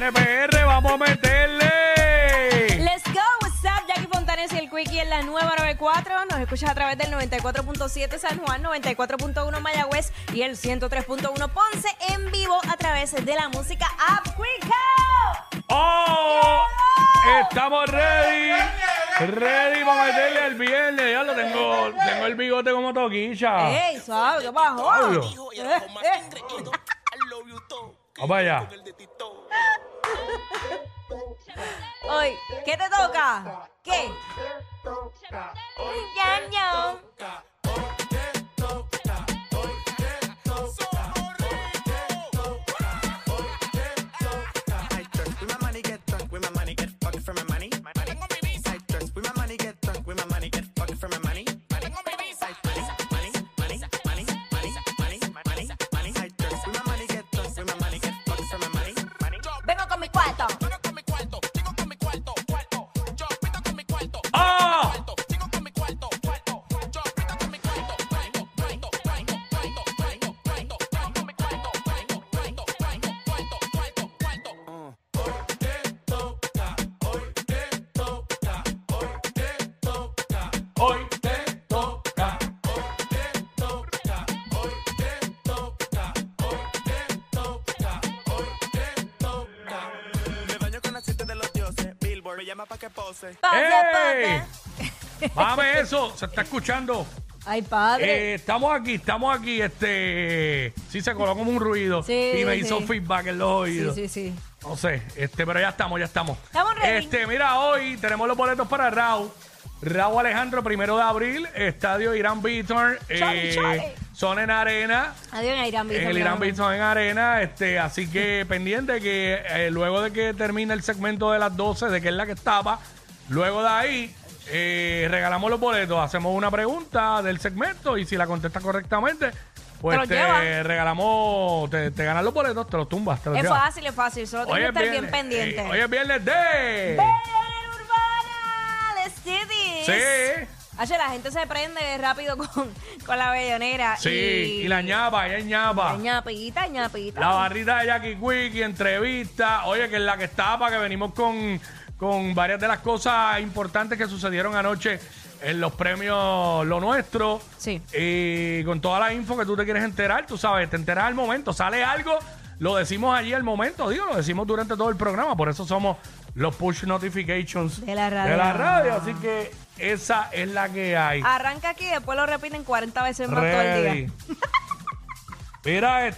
Viene PR, vamos a meterle. Let's go, what's up, Jacky Fontanes y el Quicky en la nueva 94. Nos escuchas a través del 94.7 San Juan, 94.1 Mayagüez y el 103.1 Ponce en vivo a través de la música app. Quicky. ¡Oh! Yeah. Estamos ready. Ready para meterle el viernes. Ya lo tengo. Tengo el bigote como Toquilla. ¡Ey, suave! ¡Qué bajó! Vamos allá. Hoy, ¿qué te toca? ¿Qué? ¡Ñañón! Mame, eso se está escuchando. Ay, padre. Estamos aquí. Sí, se coló como un ruido. Sí, y me hizo feedback en los oídos. Sí. No sé, pero ya estamos. Estamos ready. Mira, hoy tenemos los boletos para Raúl Alejandro, 1 de abril, Estadio Hiram Bithorn. Son en arena. Adiós, en el Hiram Bithorn en arena. Así que pendiente que luego de que termine el segmento de las 12, de que es la que estaba, luego de ahí regalamos los boletos. Hacemos una pregunta del segmento y si la contestas correctamente, pues te regalamos, te ganas los boletos, te los tumbas. Te los llevas. Es fácil, solo tienes que estar bien pendiente. Hoy es viernes de... ¡Viernes Urbana! ¡The Cities! Sí. Ayer la gente se prende rápido con la bellonera. Sí, y la ñapa, ella es ñapa. La ñapita. La barrita de Jacky Quicky, entrevista. Oye, que es la que está, para que venimos con varias de las cosas importantes que sucedieron anoche en los premios Lo Nuestro. Sí. Y con toda la info que tú te quieres enterar, tú sabes, te enteras al momento. Sale algo, lo decimos allí al momento, lo decimos durante todo el programa. Por eso somos los push notifications de la radio. Así que esa es la que hay. Arranca aquí y después lo repiten 40 veces más todo el día. Mira,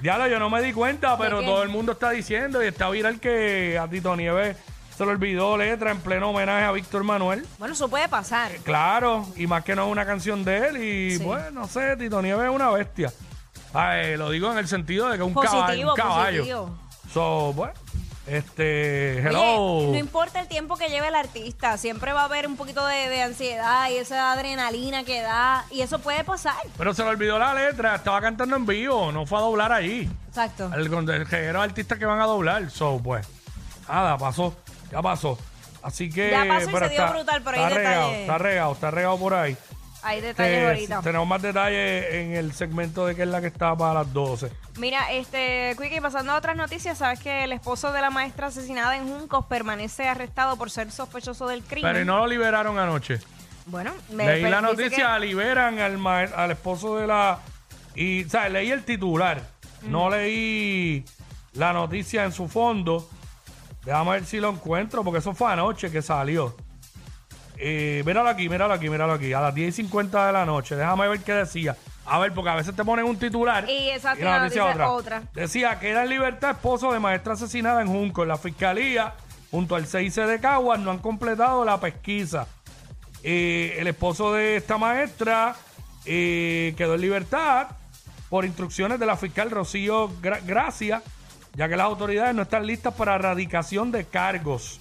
diablo, yo no me di cuenta, pero todo el mundo está diciendo y está viral que a Tito Nieves se le olvidó letra en pleno homenaje a Víctor Manuel. Bueno, eso puede pasar. Claro, y más que no es una canción de él. Y bueno, no sé, Tito Nieves es una bestia. Ay, lo digo en el sentido de que un caballo. Positivo. So, bueno. Hello. Oye, no importa el tiempo que lleve el artista, siempre va a haber un poquito de ansiedad y esa adrenalina que da, y eso puede pasar. Pero se le olvidó la letra, estaba cantando en vivo, no fue a doblar allí. Exacto. El género de artistas que van a doblar, so, pues, nada, ya pasó. Así que... Ya pasó y pero se dio brutal, pero hay detalles. Está regado por ahí. Hay detalles ahorita. Tenemos más detalles en el segmento de que es la que está para las 12. Mira, Quicky, pasando a otras noticias, sabes que el esposo de la maestra asesinada en Juncos permanece arrestado por ser sospechoso del crimen. Pero no lo liberaron anoche. Bueno, leí la noticia, liberan al esposo de la... Y, ¿sabes? Leí el titular, no leí la noticia en su fondo. Déjame ver si lo encuentro, porque eso fue anoche que salió. Míralo aquí, a las 10:50 de la noche. Déjame ver qué decía. A ver, porque a veces te ponen un titular y esa noticia otra. Decía: queda en libertad esposo de maestra asesinada en Juncos. La fiscalía, junto al CIC de Caguas, no han completado la pesquisa. El esposo de esta maestra quedó en libertad por instrucciones de la fiscal Rocío Gracia, ya que las autoridades no están listas para erradicación de cargos.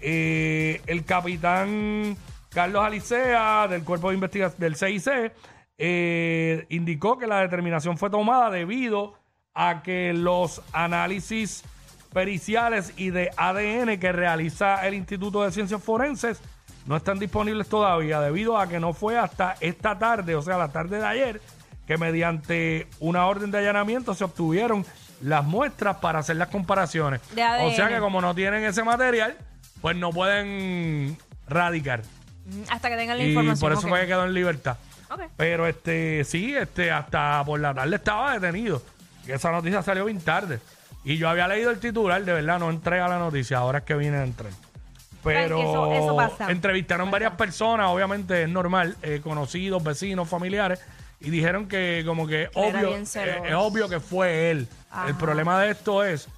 El capitán Carlos Alicea del Cuerpo de Investigación del CIC indicó que la determinación fue tomada debido a que los análisis periciales y de ADN que realiza el Instituto de Ciencias Forenses no están disponibles todavía, debido a que no fue hasta esta tarde, o sea, la tarde de ayer, que mediante una orden de allanamiento se obtuvieron las muestras para hacer las comparaciones. O sea que como no tienen ese material, pues no pueden radicar. Hasta que tengan la información. Y por eso fue que quedó en libertad. Okay. Pero hasta por la tarde estaba detenido. Y esa noticia salió bien tarde. Y yo había leído el titular, de verdad, no entré a la noticia. Ahora es que vine a entrar. Pero eso pasa. Entrevistaron varias personas, obviamente es normal, conocidos, vecinos, familiares, y dijeron que como que obvio, es obvio que fue él. Ajá. El problema de esto es,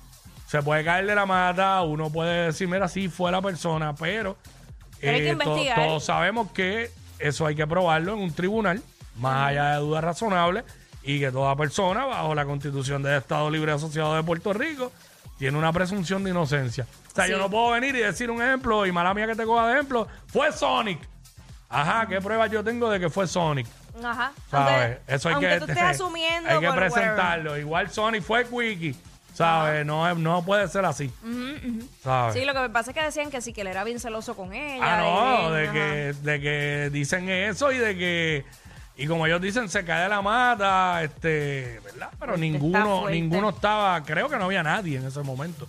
se puede caer de la mata, uno puede decir, mira, sí fue la persona, pero hay que investigar. Todos sabemos que eso hay que probarlo en un tribunal, más allá de dudas razonables, y que toda persona, bajo la Constitución del Estado Libre Asociado de Puerto Rico, tiene una presunción de inocencia. O sea, yo no puedo venir y decir un ejemplo, y mala mía que te coja de ejemplo, fue Sonic. Ajá, ¿qué pruebas yo tengo de que fue Sonic? Ajá. ¿Sabes? Eso hay que, tú estés asumiendo, hay que presentarlo. Whatever. Igual Sonic fue Quicky. ¿Sabes? No puede ser así. ¿Sabes? Sí, lo que me pasa es que decían que sí, que él era bien celoso con ella. De que dicen eso y de que... Y como ellos dicen, se cae de la mata, ¿verdad? Pero ninguno estaba... Creo que no había nadie en ese momento.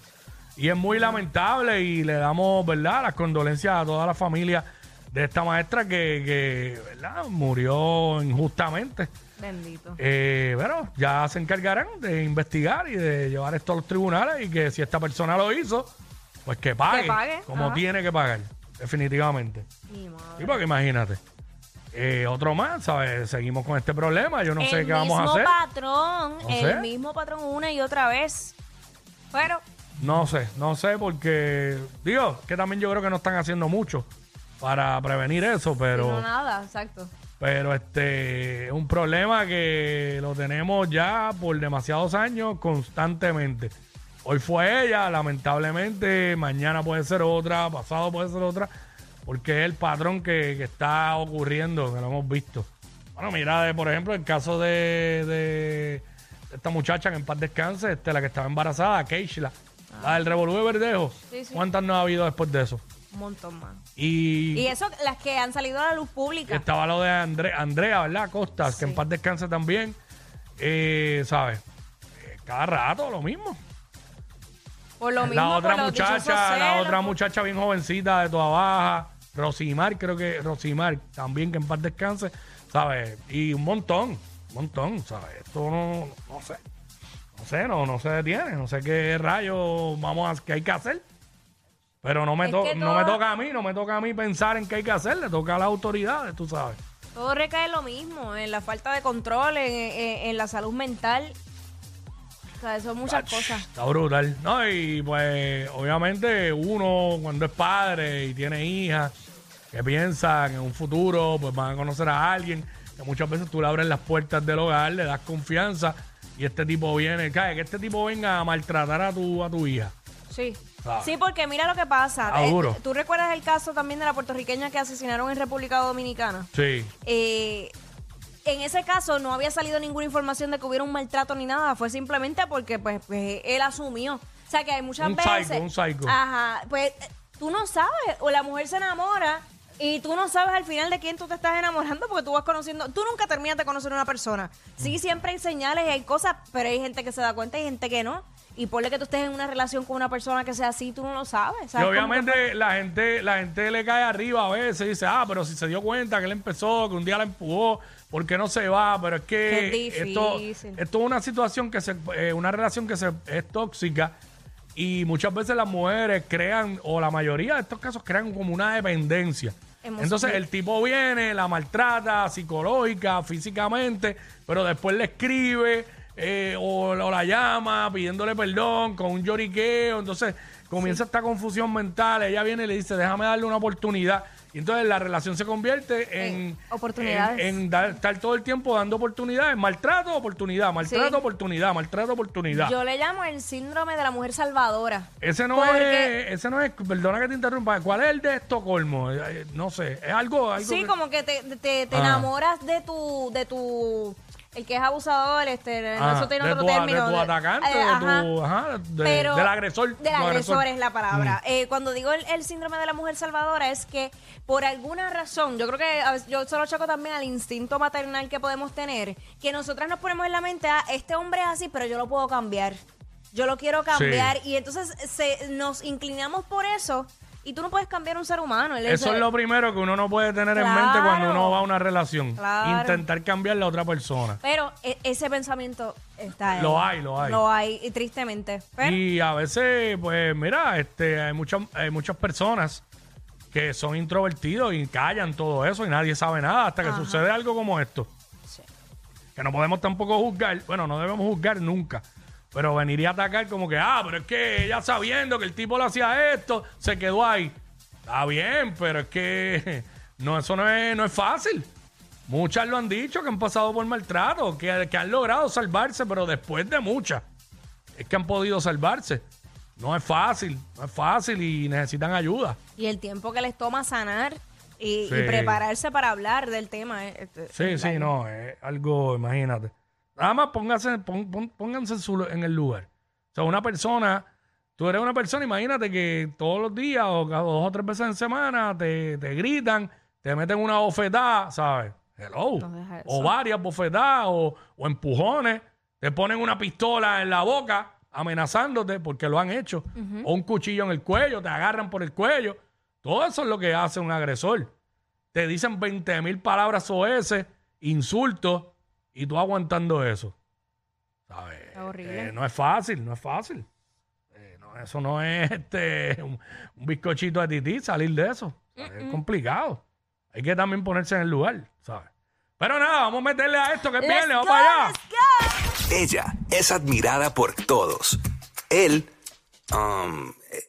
Y es muy lamentable y le damos, ¿verdad?, las condolencias a toda la familia de esta maestra que ¿verdad?, murió injustamente. Bendito. Pero ya se encargarán de investigar y de llevar esto a los tribunales y que si esta persona lo hizo, pues que pague. Que pague. Como tiene que pagar, definitivamente. Mi madre. Y porque imagínate. Otro más, ¿sabes? Seguimos con este problema. Yo no sé qué vamos a hacer. El mismo patrón una y otra vez. Pero... No sé porque... Digo, que también yo creo que no están haciendo mucho para prevenir eso, pero... No, nada, exacto. Pero es un problema que lo tenemos ya por demasiados años constantemente. Hoy fue ella, lamentablemente. Mañana puede ser otra, pasado puede ser otra. Porque es el patrón que está ocurriendo, que lo hemos visto. Bueno, mira, por ejemplo, el caso de esta muchacha que en paz descanse, la que estaba embarazada, Keishla, la del Revolverdejo. Sí. ¿Cuántas no ha habido después de eso? Un montón más. Y eso, las que han salido a la luz pública. Estaba lo de Andrea, ¿verdad? Costas, que en paz descanse también. ¿Sabes? Cada rato lo mismo. La otra muchacha bien jovencita de toda baja. Rosimar, también que en paz descanse, ¿sabes? Y un montón, ¿sabes? Esto no sé, no se detiene, no sé qué rayos qué hay que hacer. Pero no me toca a mí pensar en qué hay que hacer, le toca a las autoridades, tú sabes. Todo recae lo mismo, en la falta de control, en la salud mental. O sea, son muchas cosas. Está brutal. No, y pues obviamente uno cuando es padre y tiene hijas que piensa que en un futuro pues van a conocer a alguien, que muchas veces tú le abres las puertas del hogar, le das confianza y este tipo viene, que este tipo venga a maltratar a tu hija. Sí. ¿Sabes? Sí, porque mira lo que pasa. ¿Tú recuerdas el caso también de la puertorriqueña que asesinaron en República Dominicana? Sí. En ese caso no había salido ninguna información de que hubiera un maltrato ni nada. Fue simplemente porque pues él asumió. O sea que hay muchas veces... Un psycho. Ajá. Pues tú no sabes. O la mujer se enamora y tú no sabes al final de quién tú te estás enamorando porque tú vas conociendo... Tú nunca terminas de conocer a una persona. Sí, siempre hay señales y hay cosas, pero hay gente que se da cuenta y hay gente que no. Y ponle que tú estés en una relación con una persona que sea así, tú no lo sabes. ¿Sabes? Y obviamente la gente le cae arriba a veces y dice, pero si se dio cuenta que él empezó, que un día la empujó, ¿por qué no se va? Pero es que esto es una situación una relación que es tóxica y muchas veces las mujeres crean, o la mayoría de estos casos crean como una dependencia. Entonces el tipo viene, la maltrata psicológica, físicamente, pero después le escribe... o la llama pidiéndole perdón con un lloriqueo, entonces comienza esta confusión mental, ella viene y le dice déjame darle una oportunidad y entonces la relación se convierte en oportunidades, estar todo el tiempo dando oportunidades, maltrato, oportunidad. Yo le llamo el síndrome de la mujer salvadora. Ese no es, perdona que te interrumpa, ¿cuál es el de Estocolmo? No sé, es algo como que te enamoras de tu El que es abusador, eso tiene otro término. De tu atacante, del agresor. Del agresor es la palabra. Cuando digo el síndrome de la mujer salvadora es que por alguna razón, yo creo que yo se lo achaco también al instinto maternal que podemos tener, que nosotras nos ponemos en la mente, este hombre es así, pero yo lo puedo cambiar. Yo lo quiero cambiar. Sí. Y entonces nos inclinamos por eso. Y tú no puedes cambiar un ser humano. Eso es lo primero que uno no puede tener en mente cuando uno va a una relación. Claro. Intentar cambiar a la otra persona. Pero ese pensamiento está ahí. Lo hay. Lo hay, y tristemente. Pero y a veces, pues mira, hay muchas personas que son introvertidos y callan todo eso y nadie sabe nada hasta que sucede algo como esto. Sí. Que no podemos tampoco juzgar. Bueno, no debemos juzgar nunca. Pero venir y atacar como que, pero es que ella sabiendo que el tipo le hacía esto, se quedó ahí. Está bien, pero es que eso no es fácil. Muchas lo han dicho, que han pasado por maltrato, que han logrado salvarse, pero después de muchas, es que han podido salvarse. No es fácil y necesitan ayuda. Y el tiempo que les toma sanar y prepararse para hablar del tema. Imagínate. Nada más pónganse en el lugar. O sea, tú eres una persona, imagínate que todos los días o cada 2 o 3 veces en semana te gritan, te meten una bofetada, ¿sabes? Hello. No, o varias bofetadas o empujones. Te ponen una pistola en la boca amenazándote porque lo han hecho. O un cuchillo en el cuello, te agarran por el cuello. Todo eso es lo que hace un agresor. Te dicen 20,000 palabras soeces, insultos. Y tú aguantando eso, ¿sabes? Horrible. No es fácil. Eso no es un bizcochito de tití salir de eso. Es complicado. Hay que también ponerse en el lugar, ¿sabes? Pero nada, vamos a meterle a esto que viene. Vamos para allá. Ella es admirada por todos. Él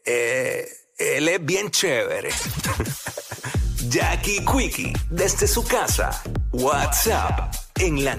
es bien chévere. Jacky Quicky, desde su casa. What's up? En la